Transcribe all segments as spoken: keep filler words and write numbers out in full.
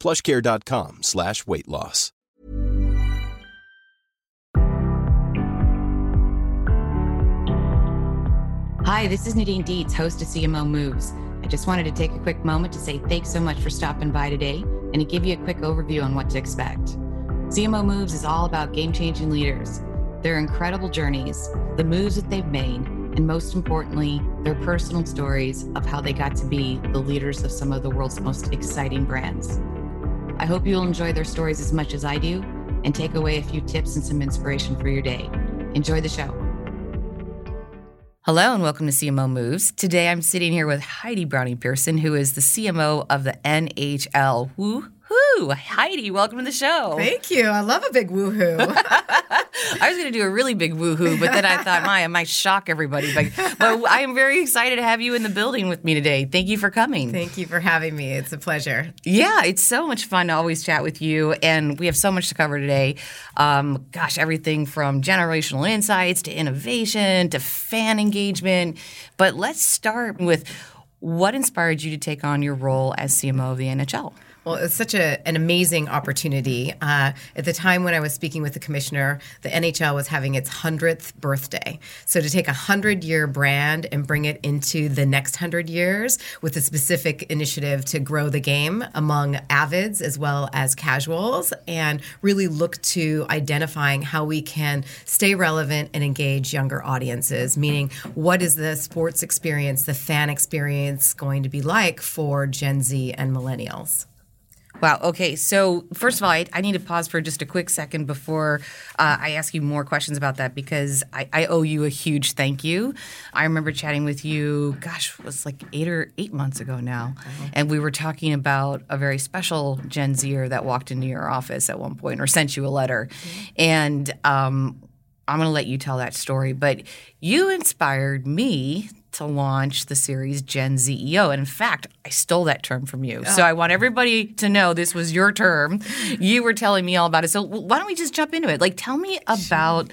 plushcare.com slash weight loss. Hi, this is Nadine Dietz, host of C M O Moves. I just wanted to take a quick moment to say thanks so much for stopping by today and to give you a quick overview on what to expect. C M O Moves is all about game-changing leaders, their incredible journeys, the moves that they've made, and most importantly, their personal stories of how they got to be the leaders of some of the world's most exciting brands. I hope you'll enjoy their stories as much as I do and take away a few tips and some inspiration for your day. Enjoy the show. Hello and welcome to C M O Moves. Today I'm sitting here with Heidi Browning-Pearson, who is the C M O of the N H L. Woo-hoo! Heidi, welcome to the show. Thank you. I love a big woo-hoo. I was going to do a really big woo-hoo, but then I thought, my, I might shock everybody. But, but I am very excited to have you in the building with me today. Thank you for coming. Thank you for having me. It's a pleasure. Yeah, it's so much fun to always chat with you, and we have so much to cover today. Um, gosh, everything from generational insights to innovation to fan engagement. But let's start with what inspired you to take on your role as C M O of the N H L? Well, it's such a, an amazing opportunity. Uh, at the time when I was speaking with the commissioner, the N H L was having its hundredth birthday. So to take a hundred-year brand and bring it into the next hundred years with a specific initiative to grow the game among avids as well as casuals, and really look to identifying how we can stay relevant and engage younger audiences, meaning what is the sports experience, the fan experience going to be like for Gen Z and millennials? Wow. Okay. So first of all, I, I need to pause for just a quick second before uh, I ask you more questions about that, because I, I owe you a huge thank you. I remember chatting with you, gosh, it was like eight or eight months ago now. Mm-hmm. And we were talking about a very special Gen Zer that walked into your office at one point or sent you a letter. Mm-hmm. And um, I'm going to let you tell that story. But you inspired me to launch the series Gen Z E O. And in fact, I stole that term from you. Oh. So I want everybody to know this was your term. You were telling me all about it. So why don't we just jump into it? Like, tell me about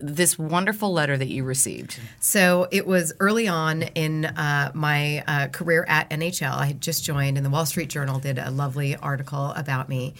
this wonderful letter that you received. So it was early on in uh, my uh, career at N H L. I had just joined, and the Wall Street Journal did a lovely article about me.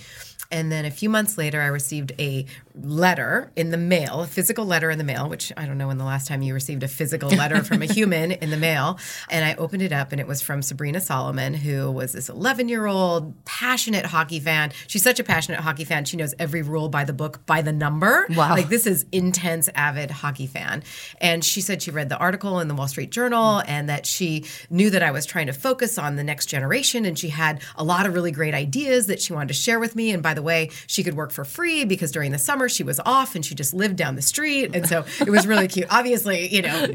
And then a few months later, I received a letter in the mail, a physical letter in the mail, which I don't know when the last time you received a physical letter from a human in the mail. And I opened it up, and it was from Sabrina Solomon, who was this eleven-year-old passionate hockey fan. She's such a passionate hockey fan. She knows every rule by the book, by the number. Wow. Like, this is intense, avid hockey fan. And she said she read the article in the Wall Street Journal and that she knew that I was trying to focus on the next generation. And she had a lot of really great ideas that she wanted to share with me. And by the way, she could work for free because during the summer she was off and she just lived down the street. And so it was really cute. Obviously, you know,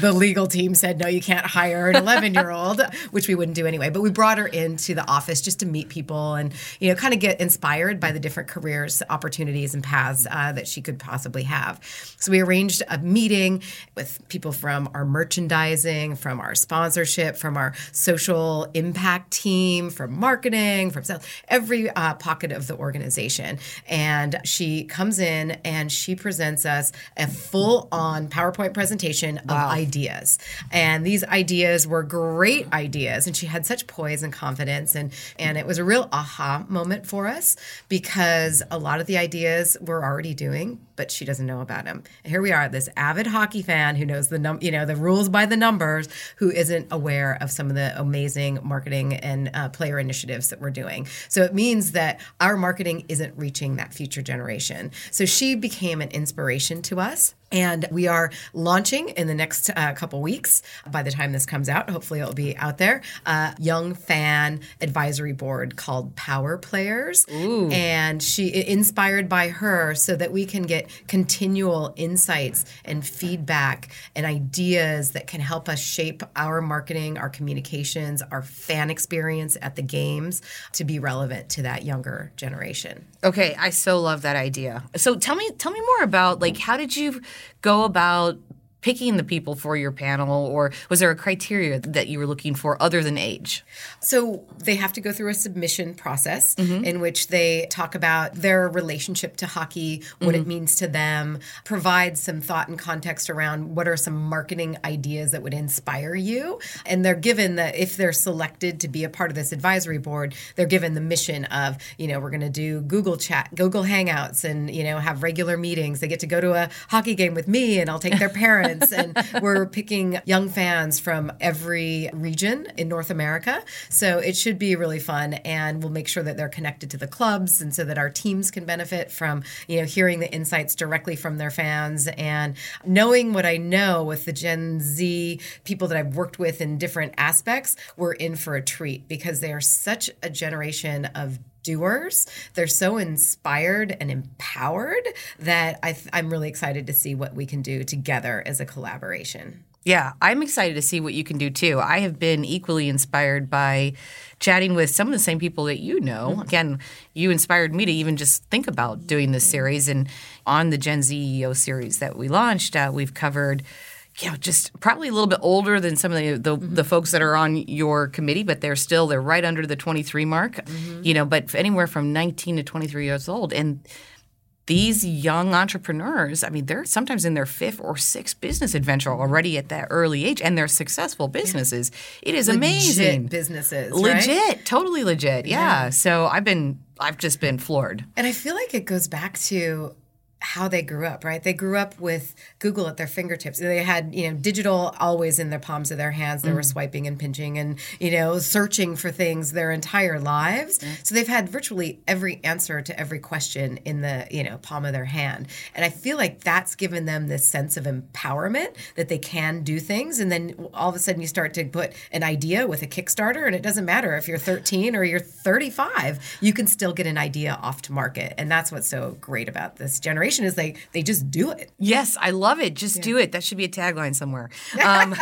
the legal team said, no, you can't hire an eleven-year-old, which we wouldn't do anyway. But we brought her into the office just to meet people and, you know, kind of get inspired by the different careers, opportunities, and paths uh, that she could possibly have. So we arranged a meeting with people from our merchandising, from our sponsorship, from our social impact team, from marketing, from sales, every uh, pocket of the organization. And she comes in and she presents us a full-on PowerPoint presentation of wow. ideas. And these ideas were great ideas. And she had such poise and confidence. And, and it was a real aha moment for us, because a lot of the ideas we're already doing, but she doesn't know about them. And here we are, this avid hockey fan who knows the num- you know, the rules by the numbers, who isn't aware of some of the amazing marketing and uh, player initiatives that we're doing. So it means that our marketing marketing isn't reaching that future generation. So she became an inspiration to us. And we are launching in the next uh, couple weeks. By the time this comes out, hopefully it'll be out there, a young fan advisory board called Power Players. Ooh. And she inspired by her so that we can get continual insights and feedback and ideas that can help us shape our marketing, our communications, our fan experience at the games to be relevant to that younger generation. Okay, I so love that idea. So tell me, tell me more about, like, how did you go about picking the people for your panel, or was there a criteria that you were looking for other than age? So they have to go through a submission process mm-hmm. in which they talk about their relationship to hockey, what mm-hmm. it means to them, provide some thought and context around what are some marketing ideas that would inspire you. And they're given that if they're selected to be a part of this advisory board, they're given the mission of, you know, we're going to do Google chat, Google Hangouts, and, you know, have regular meetings. They get to go to a hockey game with me and I'll take their parents. And we're picking young fans from every region in North America. So it should be really fun. And we'll make sure that they're connected to the clubs and so that our teams can benefit from, you know, hearing the insights directly from their fans. And knowing what I know with the Gen Z people that I've worked with in different aspects, we're in for a treat because they are such a generation of doers. They're so inspired and empowered that I th- I'm really excited to see what we can do together as a collaboration. Yeah, I'm excited to see what you can do, too. I have been equally inspired by chatting with some of the same people that you know. Mm-hmm. Again, you inspired me to even just think about doing this series. And on the Gen Z E O series that we launched, uh, we've covered you know, just probably a little bit older than some of the the, mm-hmm. the folks that are on your committee, but they're still, they're right under the twenty-three mark, mm-hmm. you know, but anywhere from nineteen to twenty-three years old. And these young entrepreneurs, I mean, they're sometimes in their fifth or sixth business adventure already at that early age, and they're successful businesses. Yeah. It is legit amazing. Businesses, legit, right? Totally legit. Yeah. yeah. So I've been, I've just been floored. And I feel like it goes back to how they grew up, right? They grew up with Google at their fingertips. They had, you know, digital always in the palms of their hands. They mm. were swiping and pinching and, you know, searching for things their entire lives. Mm. So they've had virtually every answer to every question in the, you know, palm of their hand. And I feel like that's given them this sense of empowerment that they can do things. And then all of a sudden you start to put an idea with a Kickstarter, and it doesn't matter if you're thirteen or you're thirty-five, you can still get an idea off to market. And that's what's so great about this generation. Is they they just do it. Yes, I love it. Just yeah. do it. That should be a tagline somewhere. Um,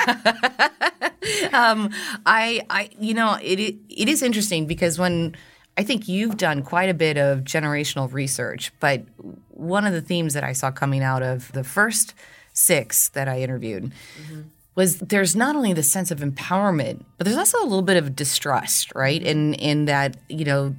um, I I you know it it is interesting because when I think you've done quite a bit of generational research, but one of the themes that I saw coming out of the first six that I interviewed mm-hmm. was there's not only the sense of empowerment, but there's also a little bit of distrust, right? In in that you know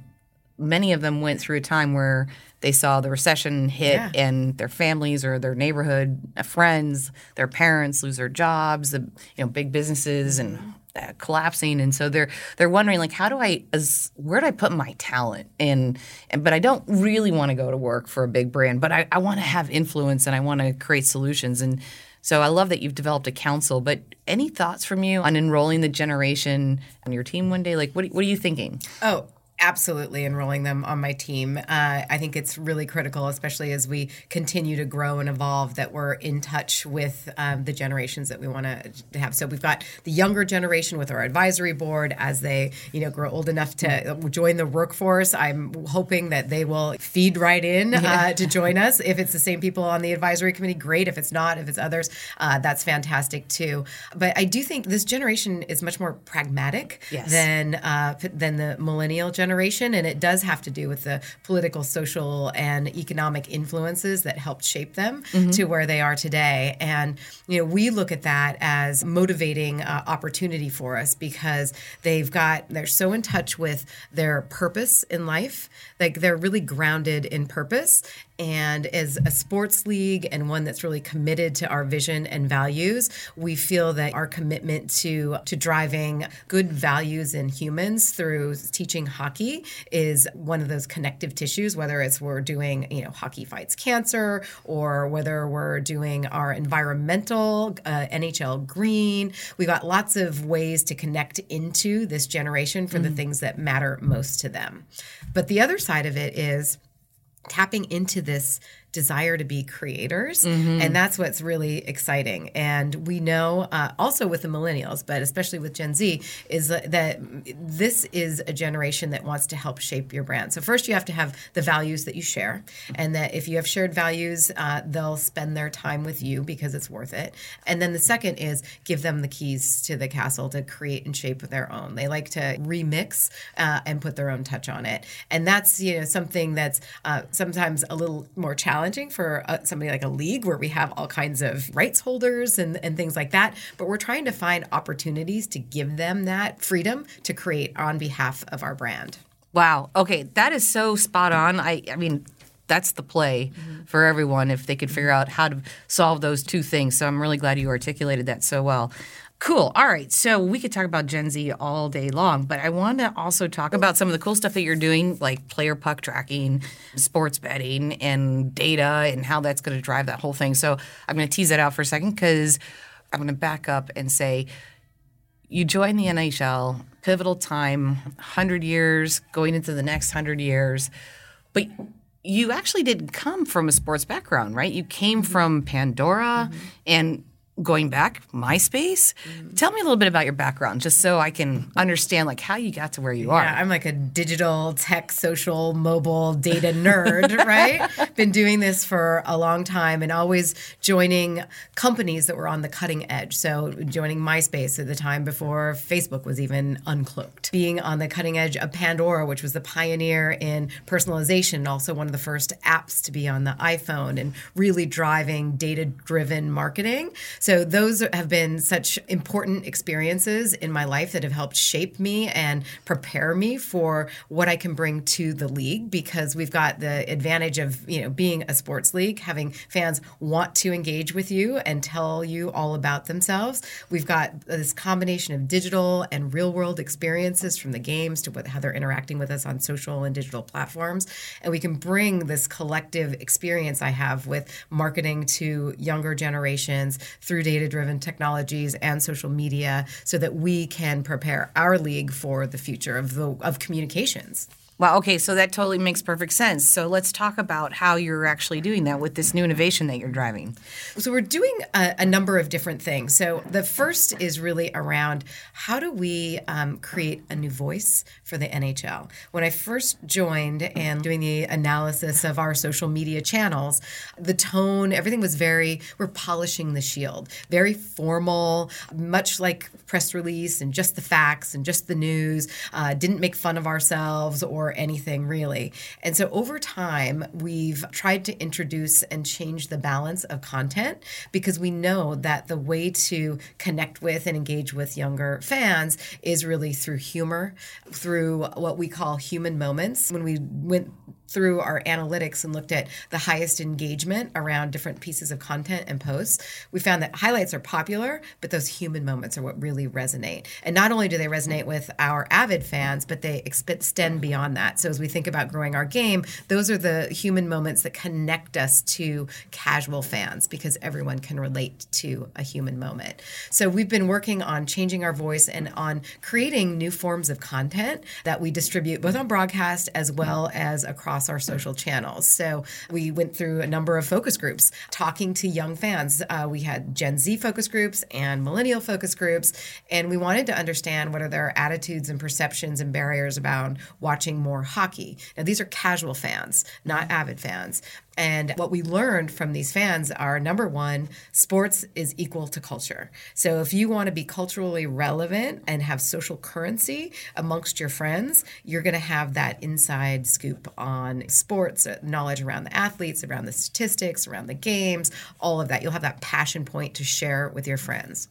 many of them went through a time where they saw the recession hit yeah. and their families or their neighborhood friends, their parents lose their jobs, the you know big businesses and uh, collapsing, and so they're they're wondering like how do I as, where do I put my talent in? And but I don't really want to go to work for a big brand, but I, I want to have influence and I want to create solutions. And so I love that you've developed a council. But any thoughts from you on enrolling the generation on your team one day? Like what what are you thinking? Oh. Absolutely enrolling them on my team. Uh, I think it's really critical, especially as we continue to grow and evolve, that we're in touch with um, the generations that we want to have. So we've got the younger generation with our advisory board as they, you know, grow old enough to join the workforce. I'm hoping that they will feed right in uh, to join us. If it's the same people on the advisory committee, great. If it's not, if it's others, uh, that's fantastic too. But I do think this generation is much more pragmatic yes. than uh, than the millennial generation. Generation, and it does have to do with the political, social, and economic influences that helped shape them mm-hmm. to where they are today. And, you know, we look at that as motivating uh, opportunity for us because they've got, they're so in touch with their purpose in life. Like they're really grounded in purpose. And as a sports league and one that's really committed to our vision and values, we feel that our commitment to, to driving good values in humans through teaching hockey hockey is one of those connective tissues, whether it's we're doing, you know, hockey fights cancer, or whether we're doing our environmental uh, N H L green. We got lots of ways to connect into this generation for mm. the things that matter most to them. But the other side of it is tapping into this desire to be creators. Mm-hmm. And that's what's really exciting. And we know uh, also with the millennials, but especially with Gen Z, is that this is a generation that wants to help shape your brand. So first you have to have the values that you share, and that if you have shared values, uh, they'll spend their time with you because it's worth it. And then the second is give them the keys to the castle to create and shape their own. They like to remix uh, and put their own touch on it. And that's, you know, something that's uh, sometimes a little more challenging. Challenging for uh, somebody like a league where we have all kinds of rights holders and, and things like that. But we're trying to find opportunities to give them that freedom to create on behalf of our brand. Wow. Okay. That is so spot on. I, I mean, that's the play mm-hmm. for everyone if they could figure out how to solve those two things. So I'm really glad you articulated that so well. Cool. All right. So we could talk about Gen Z all day long, but I want to also talk about some of the cool stuff that you're doing, like player puck tracking, sports betting, and data, and how that's going to drive that whole thing. So I'm going to tease that out for a second, because I'm going to back up and say you joined the N H L, pivotal time, one hundred years, going into the next one hundred years, but you actually didn't come from a sports background, right? You came from Pandora mm-hmm. and going back, MySpace. Mm-hmm. Tell me a little bit about your background, just so I can understand like how you got to where you yeah, are. Yeah, I'm like a digital, tech, social, mobile, data nerd, right? Been doing this for a long time and always joining companies that were on the cutting edge. So joining MySpace at the time before Facebook was even uncloaked. Being on the cutting edge of Pandora, which was the pioneer in personalization, also one of the first apps to be on the iPhone, and really driving data-driven marketing. So So those have been such important experiences in my life that have helped shape me and prepare me for what I can bring to the league, because we've got the advantage of, you know, being a sports league, having fans want to engage with you and tell you all about themselves. We've got this combination of digital and real world experiences, from the games to what, how they're interacting with us on social and digital platforms. And we can bring this collective experience I have with marketing to younger generations through data-driven technologies and social media, so that we can prepare our league for the future of the of communications. Wow. Okay. So that totally makes perfect sense. So let's talk about how you're actually doing that with this new innovation that you're driving. So we're doing a, a number of different things. So the first is really around how do we um, create a new voice for the N H L. When I first joined and doing the analysis of our social media channels, the tone, everything was very, we're polishing the shield, very formal, much like press release and just the facts and just the news, uh, didn't make fun of ourselves or anything really. And so over time, we've tried to introduce and change the balance of content, because we know that the way to connect with and engage with younger fans is really through humor, through what we call human moments. When we went through our analytics and looked at the highest engagement around different pieces of content and posts, we found that highlights are popular, but those human moments are what really resonate. And not only do they resonate with our avid fans, but they extend beyond that. So as we think about growing our game, those are the human moments that connect us to casual fans, because everyone can relate to a human moment. So we've been working on changing our voice and on creating new forms of content that we distribute both on broadcast as well as across our social channels. So we went through a number of focus groups talking to young fans. Uh, we had Gen Z focus groups and millennial focus groups, and we wanted to understand what are their attitudes and perceptions and barriers about watching more hockey. Now, these are casual fans, not avid fans. And what we learned from these fans are, number one, sports is equal to culture. So if you want to be culturally relevant and have social currency amongst your friends, you're going to have that inside scoop on sports, knowledge around the athletes, around the statistics, around the games, all of that. You'll have that passion point to share with your friends.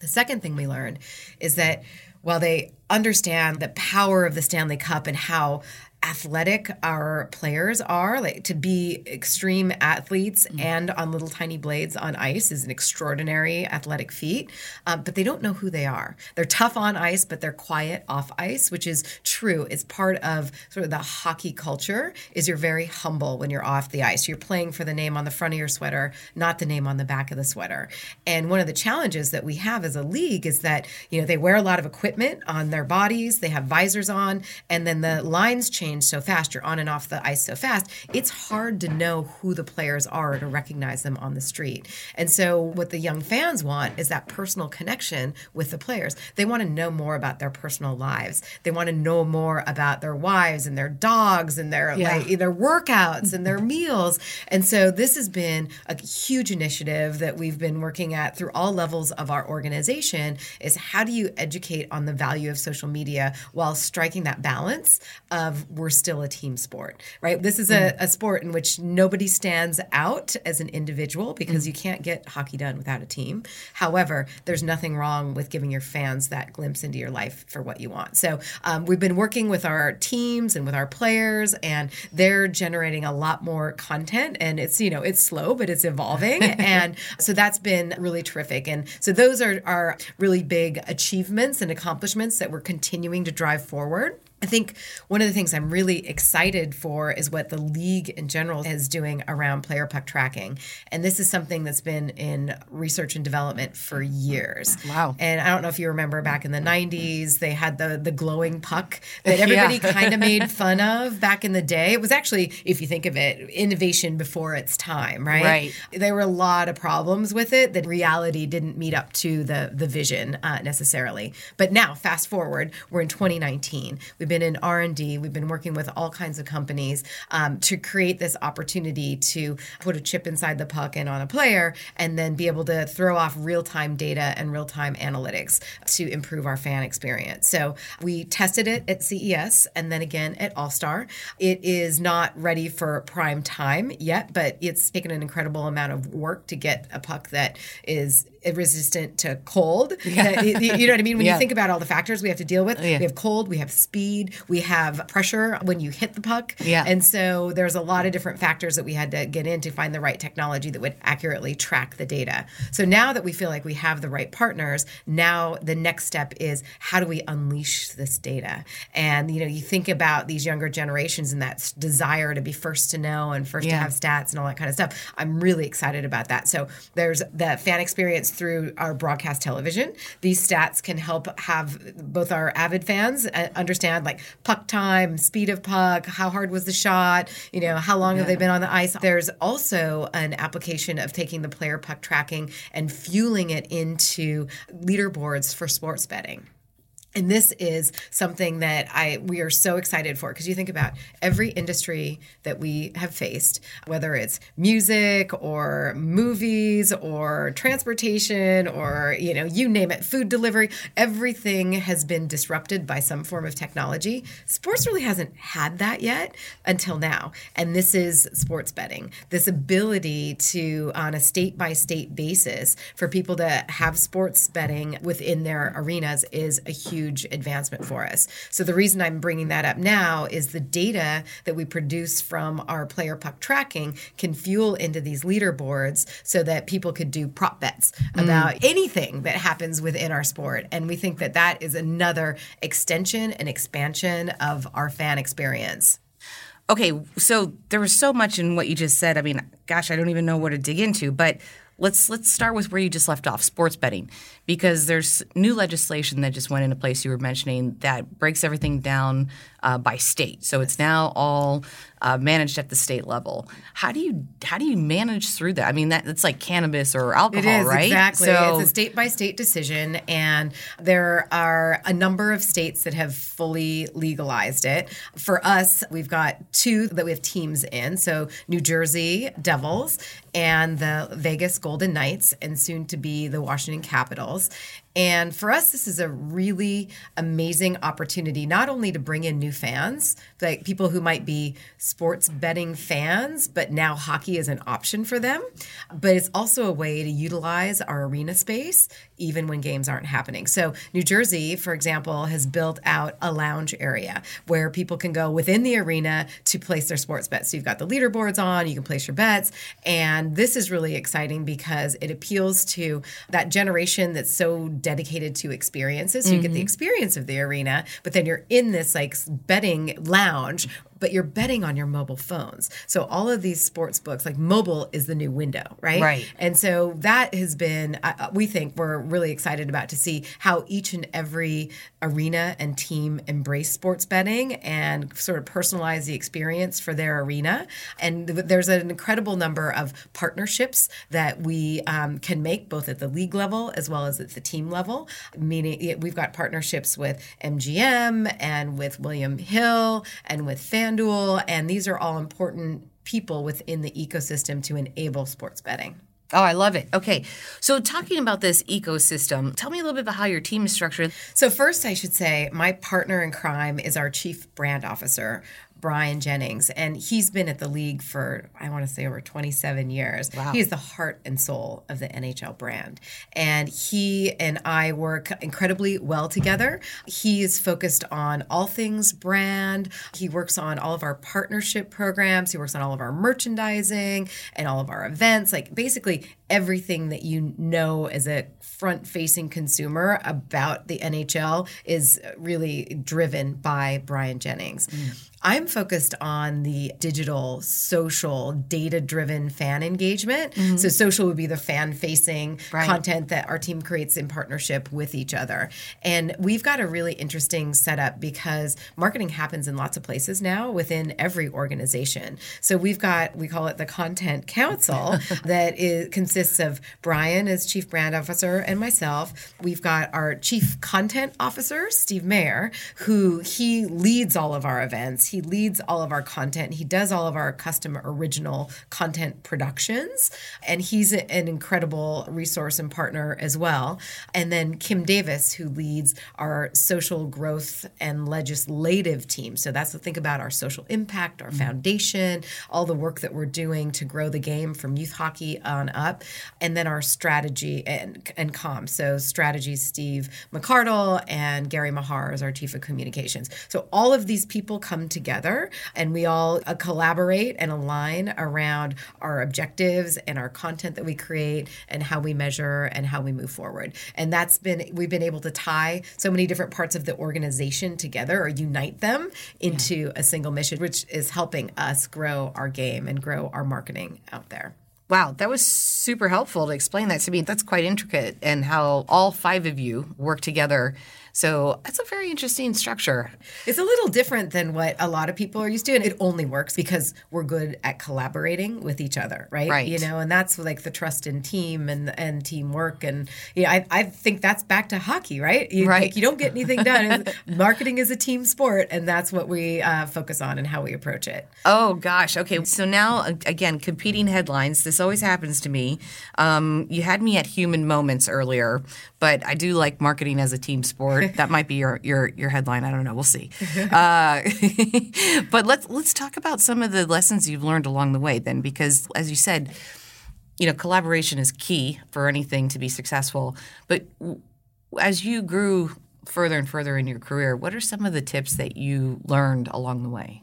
The second thing we learned is that while they understand the power of the Stanley Cup and how athletic our players are. Like, to be extreme athletes mm. and on little tiny blades on ice is an extraordinary athletic feat, um, but they don't know who they are. They're tough on ice, but they're quiet off ice, which is true. It's part of sort of the hockey culture is you're very humble when you're off the ice. You're playing for the name on the front of your sweater, not the name on the back of the sweater. And one of the challenges that we have as a league is that, you know, they wear a lot of equipment on their bodies, they have visors on, and then the lines change so fast, you're on and off the ice so fast, it's hard to know who the players are or to recognize them on the street. And so what the young fans want is that personal connection with the players. They want to know more about their personal lives. They want to know more about their wives and their dogs and their yeah. like, their workouts and their meals. And so this has been a huge initiative that we've been working at through all levels of our organization, is how do you educate on the value of social media while striking that balance of we're still a team sport, right? This is a, a sport in which nobody stands out as an individual because mm. you can't get hockey done without a team. However, there's nothing wrong with giving your fans that glimpse into your life for what you want. So um, we've been working with our teams and with our players, and they're generating a lot more content, and it's, you know, it's slow, but it's evolving. And so that's been really terrific. And so those are, are really big achievements and accomplishments that we're continuing to drive forward. I think one of the things I'm really excited for is what the league in general is doing around player puck tracking. And this is something that's been in research and development for years. Wow. And I don't know if you remember back in the nineties, they had the, the glowing puck that everybody yeah. kind of made fun of back in the day. It was actually, if you think of it, innovation before its time, right? Right. There were a lot of problems with it that reality didn't meet up to the, the vision uh, necessarily. But now, fast forward, we're in twenty nineteen. We've been in R and D. We've been working with all kinds of companies um, to create this opportunity to put a chip inside the puck and on a player and then be able to throw off real-time data and real-time analytics to improve our fan experience. So we tested it at C E S and then again at All-Star. It is not ready for prime time yet, but it's taken an incredible amount of work to get a puck that is resistant to cold. Yeah. You know what I mean? When yeah. you think about all the factors we have to deal with, yeah. we have cold, we have speed, we have pressure when you hit the puck. Yeah. And so there's a lot of different factors that we had to get in to find the right technology that would accurately track the data. So now that we feel like we have the right partners, now the next step is how do we unleash this data? And, you know, you think about these younger generations and that desire to be first to know and first yeah. to have stats and all that kind of stuff. I'm really excited about that. So there's the fan experience through our broadcast television. These stats can help have both our avid fans understand, like, puck time, speed of puck, how hard was the shot, you know, how long yeah. have they been on the ice. There's also an application of taking the player puck tracking and fueling it into leaderboards for sports betting. And this is something that I we are so excited for, because you think about every industry that we have faced, whether it's music or movies or transportation or, you know, you name it, food delivery, everything has been disrupted by some form of technology. Sports really hasn't had that yet until now. And this is sports betting, this ability to, on a state-by-state basis, for people to have sports betting within their arenas is a huge huge advancement for us. So the reason I'm bringing that up now is the data that we produce from our player puck tracking can fuel into these leaderboards so that people could do prop bets about mm. anything that happens within our sport. And we think that that is another extension and expansion of our fan experience. Okay, so there was so much in what you just said. I mean, gosh, I don't even know where to dig into, but Let's let's start with where you just left off, sports betting, because there's new legislation that just went into place, you were mentioning, that breaks everything down uh, by state. So it's now all uh, managed at the state level. How do you how do you manage through that? I mean, that, that's like cannabis or alcohol, it is, right? Exactly. So, it's a state-by-state decision, and there are a number of states that have fully legalized it. For us, we've got two that we have teams in, so New Jersey Devils and the Vegas Golden Knights, and soon to be the Washington Capitals. And for us, this is a really amazing opportunity, not only to bring in new fans, like people who might be sports betting fans, but now hockey is an option for them. But it's also a way to utilize our arena space, even when games aren't happening. So New Jersey, for example, has built out a lounge area where people can go within the arena to place their sports bets. So you've got the leaderboards on, you can place your bets. And this is really exciting because it appeals to that generation that's so dedicated to experiences. So you mm-hmm. get the experience of the arena, but then you're in this like betting lounge, but you're betting on your mobile phones. So all of these sports books, like mobile is the new window, right? Right. And so that has been, uh, we think we're really excited about to see how each and every arena and team embrace sports betting and sort of personalize the experience for their arena. And th- there's an incredible number of partnerships that we um, can make both at the league level as well as at the team level. Meaning we've got partnerships with M G M and with William Hill and with Fan. And these are all important people within the ecosystem to enable sports betting. Oh, I love it. Okay. So talking about this ecosystem, tell me a little bit about how your team is structured. So first, I should say my partner in crime is our chief brand officer, Brian Jennings, and he's been at the league for, I want to say, over twenty-seven years. Wow. He is the heart and soul of the N H L brand. And he and I work incredibly well together. He is focused on all things brand. He works on all of our partnership programs. He works on all of our merchandising and all of our events, like basically everything that you know as a front-facing consumer about the N H L is really driven by Brian Jennings. Mm. I'm focused on the digital, social, data-driven fan engagement. Mm-hmm. So social would be the fan-facing right. content that our team creates in partnership with each other. And we've got a really interesting setup because marketing happens in lots of places now within every organization. So we've got, we call it the Content Council that is, consists of Brian as Chief Brand Officer and myself. We've got our Chief Content Officer, Steve Mayer, who he leads all of our events. He leads all of our content. He does all of our custom original content productions, and he's an incredible resource and partner as well. And then Kim Davis, who leads our social growth and legislative team. So that's to think about our social impact, our foundation, all the work that we're doing to grow the game from youth hockey on up, and then our strategy and, and comm. So strategy, Steve McArdle, and Gary Mahar is our chief of communications. So all of these people come together Together, and we all uh, collaborate and align around our objectives and our content that we create and how we measure and how we move forward. And that's been, we've been able to tie so many different parts of the organization together or unite them into yeah. a single mission, which is helping us grow our game and grow our marketing out there. Wow, that was super helpful to explain that to me. That's quite intricate, and how all five of you work together. So that's a very interesting structure. It's a little different than what a lot of people are used to, and it only works because we're good at collaborating with each other, right? Right. You know, and that's like the trust in team and and teamwork, and you know, I I think that's back to hockey, right? You, right. Like, you don't get anything done. Marketing is a team sport, and that's what we uh, focus on and how we approach it. Oh gosh, okay. So now again, competing headlines. This always happens to me. Um, you had me at human moments earlier, but I do like marketing as a team sport. That might be your, your your headline. I don't know. We'll see. Uh, but let's let's talk about some of the lessons you've learned along the way then, because as you said, you know, collaboration is key for anything to be successful. But as you grew further and further in your career, what are some of the tips that you learned along the way?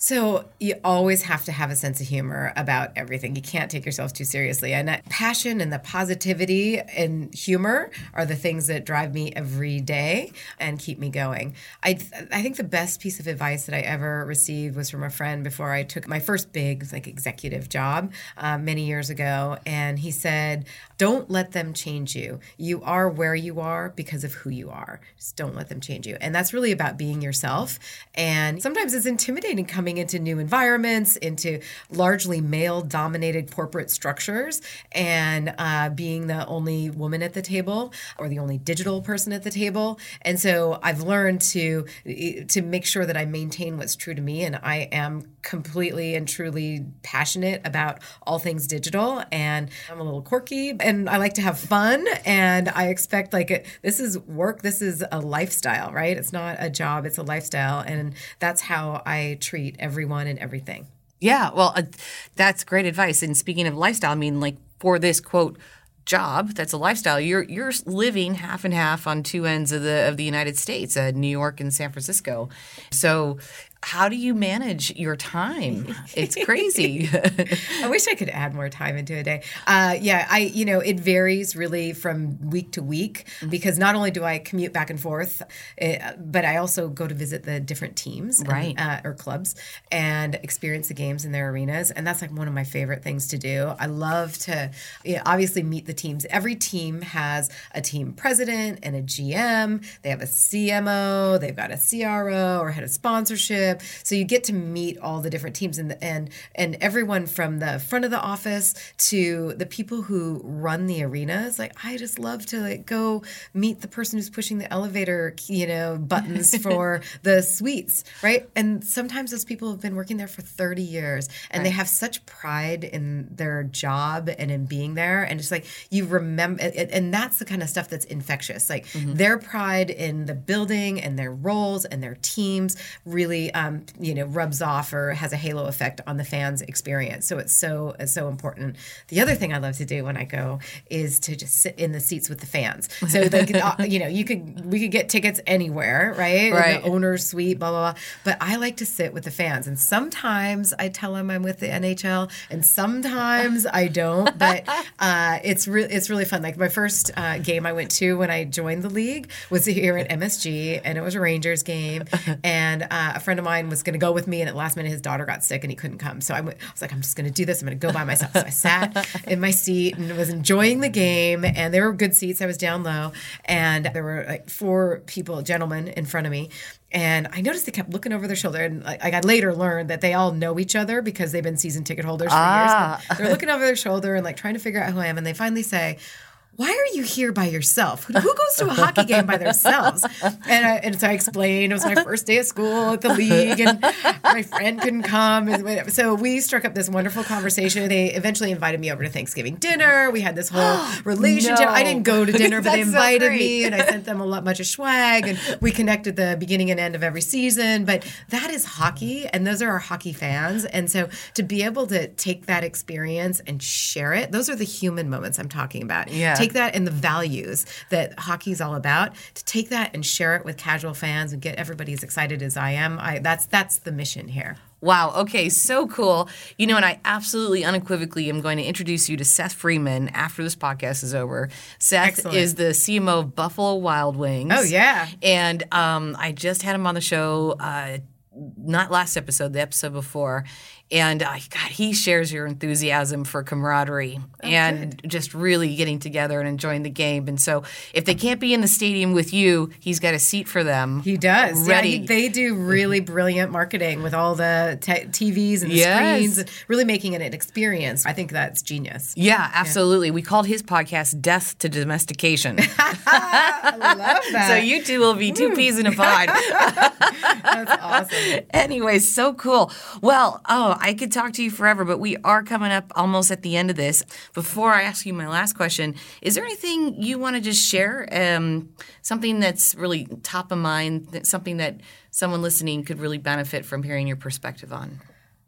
So you always have to have a sense of humor about everything. You can't take yourself too seriously. And that passion and the positivity and humor are the things that drive me every day and keep me going. I th- I think the best piece of advice that I ever received was from a friend before I took my first big like executive job uh, many years ago. And he said, don't let them change you. You are where you are because of who you are. Just don't let them change you. And that's really about being yourself. And sometimes it's intimidating coming coming into new environments, into largely male-dominated corporate structures, and uh, being the only woman at the table or the only digital person at the table. And so I've learned to to make sure that I maintain what's true to me, and I am completely and truly passionate about all things digital, and I'm a little quirky, and I like to have fun, and I expect like a, this is work, this is a lifestyle, right? It's not a job, it's a lifestyle, and that's how I treat everyone and everything. Yeah, well, uh, that's great advice. And speaking of lifestyle, I mean, like for this quote job, that's a lifestyle. You're you're living half and half on two ends of the of the United States, uh, New York and San Francisco. So how do you manage your time? It's crazy. I wish I could add more time into a day. Uh, yeah, I you know, it varies really from week to week, because not only do I commute back and forth, uh, but I also go to visit the different teams and, right. uh, or clubs and experience the games in their arenas. And that's like one of my favorite things to do. I love to you know, obviously meet the teams. Every team has a team president and a G M. They have a C M O. They've got a C R O or head of sponsorship. So you get to meet all the different teams and and and everyone from the front of the office to the people who run the arenas. Like I just love to like go meet the person who's pushing the elevator, you know, buttons for the suites, right? And sometimes those people have been working there for thirty years, and right. they have such pride in their job and in being there, and it's like you remember. And that's the kind of stuff that's infectious. Like mm-hmm. their pride in the building and their roles and their teams really. Um, you know, rubs off or has a halo effect on the fans' experience. So it's so so important. The other thing I love to do when I go is to just sit in the seats with the fans. So like you know, you could we could get tickets anywhere, right? right. The owner's suite, blah blah blah. But I like to sit with the fans, and sometimes I tell them I'm with the N H L, and sometimes I don't. But uh, it's really it's really fun. Like my first uh, game I went to when I joined the league was here at M S G, and it was a Rangers game, and uh, a friend of mine was going to go with me, and at the last minute his daughter got sick and he couldn't come. So I, went, I was like, I'm just going to do this. I'm going to go by myself. So I sat in my seat and was enjoying the game, and there were good seats. I was down low, and there were like four people, gentlemen, in front of me. And I noticed they kept looking over their shoulder, and like, I later learned that they all know each other because they've been season ticket holders for ah. years. They're looking over their shoulder and like trying to figure out who I am, and they finally say, why are you here by yourself? Who goes to a hockey game by themselves? And, I, and so I explained it was my first day of school at the league, and my friend couldn't come. And so we struck up this wonderful conversation. They eventually invited me over to Thanksgiving dinner. We had this whole relationship. No. I didn't go to dinner, but they invited so me, and I sent them a lot, bunch of swag, and we connected the beginning and end of every season. But that is hockey, and those are our hockey fans. And so to be able to take that experience and share it, those are the human moments I'm talking about. Yeah. Take that and the values that hockey's all about, to take that and share it with casual fans and get everybody as excited as I am. I, that's that's the mission here. Wow. Okay. So cool. You know, and I absolutely unequivocally am going to introduce you to Seth Freeman after this podcast is over. Seth Excellent. Is the C M O of Buffalo Wild Wings. Oh, yeah. And um, I just had him on the show, uh, not last episode, the episode before. And uh, God, he shares your enthusiasm for camaraderie oh, and good. Just really getting together and enjoying the game. And so if they can't be in the stadium with you, he's got a seat for them. He does. Ready. Yeah, he, they do really brilliant marketing with all the te- T Vs and the yes. screens, really making it an experience. I think that's genius. Yeah, absolutely. Yeah. We called his podcast Death to Domestication. I love that. So you two will be two Ooh. Peas in a pod. That's awesome. Anyway, so cool. Well, oh, I could talk to you forever, but we are coming up almost at the end of this. Before I ask you my last question, is there anything you want to just share? Um, something that's really top of mind, something that someone listening could really benefit from hearing your perspective on?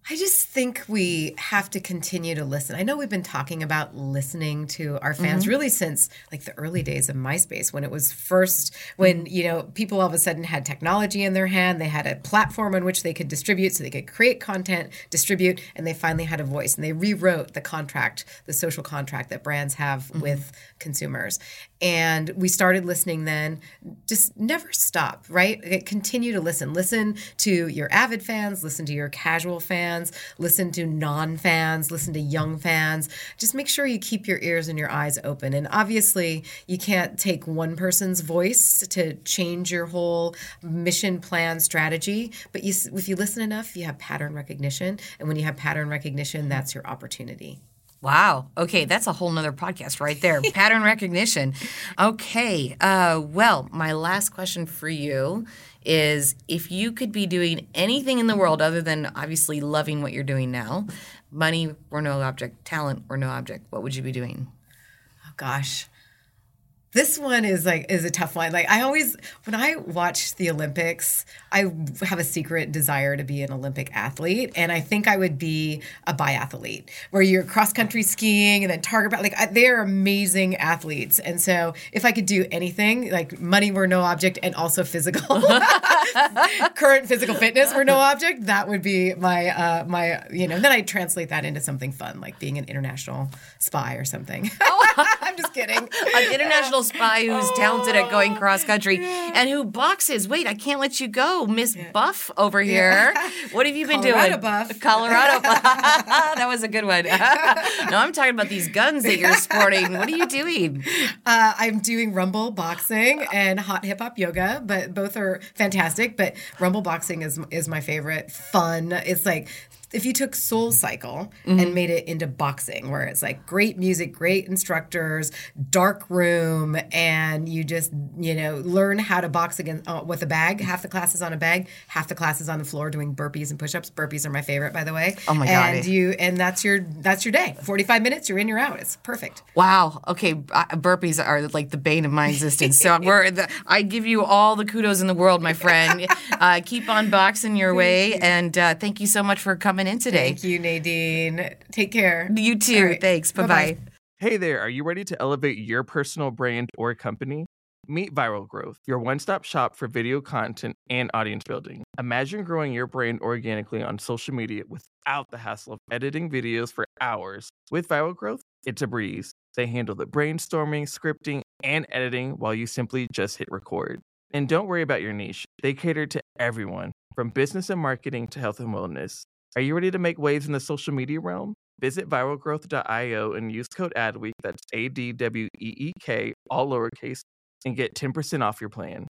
I just think we have to continue to listen. I know we've been talking about listening to our fans mm-hmm. really since like the early days of MySpace, when it was first, when, you know, people all of a sudden had technology in their hand. They had a platform on which they could distribute, so they could create content, distribute, and they finally had a voice. And they rewrote the contract, the social contract that brands have mm-hmm. with consumers. And we started listening then. Just never stop, right? Continue to listen. Listen to your avid fans. Listen to your casual fans. fans, listen to non-fans, listen to young fans. Just make sure you keep your ears and your eyes open. And obviously, you can't take one person's voice to change your whole mission plan strategy. But you, if you listen enough, you have pattern recognition. And when you have pattern recognition, that's your opportunity. Wow. Okay, that's a whole nother podcast right there. Pattern recognition. Okay. Uh, well, my last question for you is, if you could be doing anything in the world other than obviously loving what you're doing now, money were no object, talent were no object, what would you be doing? Oh, gosh. This one is like is a tough one. Like I always, when I watch the Olympics, I have a secret desire to be an Olympic athlete, and I think I would be a biathlete, where you're cross country skiing and then target. Like I, they are amazing athletes, and so if I could do anything, like money were no object, and also physical, current physical fitness were no object, that would be my uh, my you know. And then I translate that into something fun, like being an international spy or something. I'm just kidding. An international spy who's oh, talented at going cross country yeah. and who boxes. Wait, I can't let you go, Miss yeah. Buff over here. Yeah. What have you been Colorado doing? Buff. Colorado Buff. That was a good one. No, I'm talking about these guns that you're sporting. What are you doing? Uh, I'm doing rumble boxing and hot hip hop yoga, but both are fantastic. But rumble boxing is is my favorite. Fun. It's like, if you took Soul Cycle mm-hmm. and made it into boxing, where it's like great music, great instructors, dark room, and you just, you know, learn how to box against, uh, with a bag. Half the class is on a bag, half the class is on the floor doing burpees and push-ups. Burpees are my favorite, by the way. Oh, my God. And, you, and that's your that's your day. forty-five minutes, you're in, you're out. It's perfect. Wow. Okay, burpees are like the bane of my existence. So we're the, I give you all the kudos in the world, my friend. Uh, keep on boxing your way, and uh, thank you so much for coming in today. Thank you, Nadine. Take care. You too. Right. Thanks. Bye-bye. Hey there. Are you ready to elevate your personal brand or company? Meet Viral Growth, your one-stop shop for video content and audience building. Imagine growing your brand organically on social media without the hassle of editing videos for hours. With Viral Growth, it's a breeze. They handle the brainstorming, scripting, and editing while you simply just hit record. And don't worry about your niche. They cater to everyone, from business and marketing to health and wellness. Are you ready to make waves in the social media realm? Visit viral growth dot io and use code A D W E E K, that's A D W E E K, all lowercase, and get ten percent off your plan.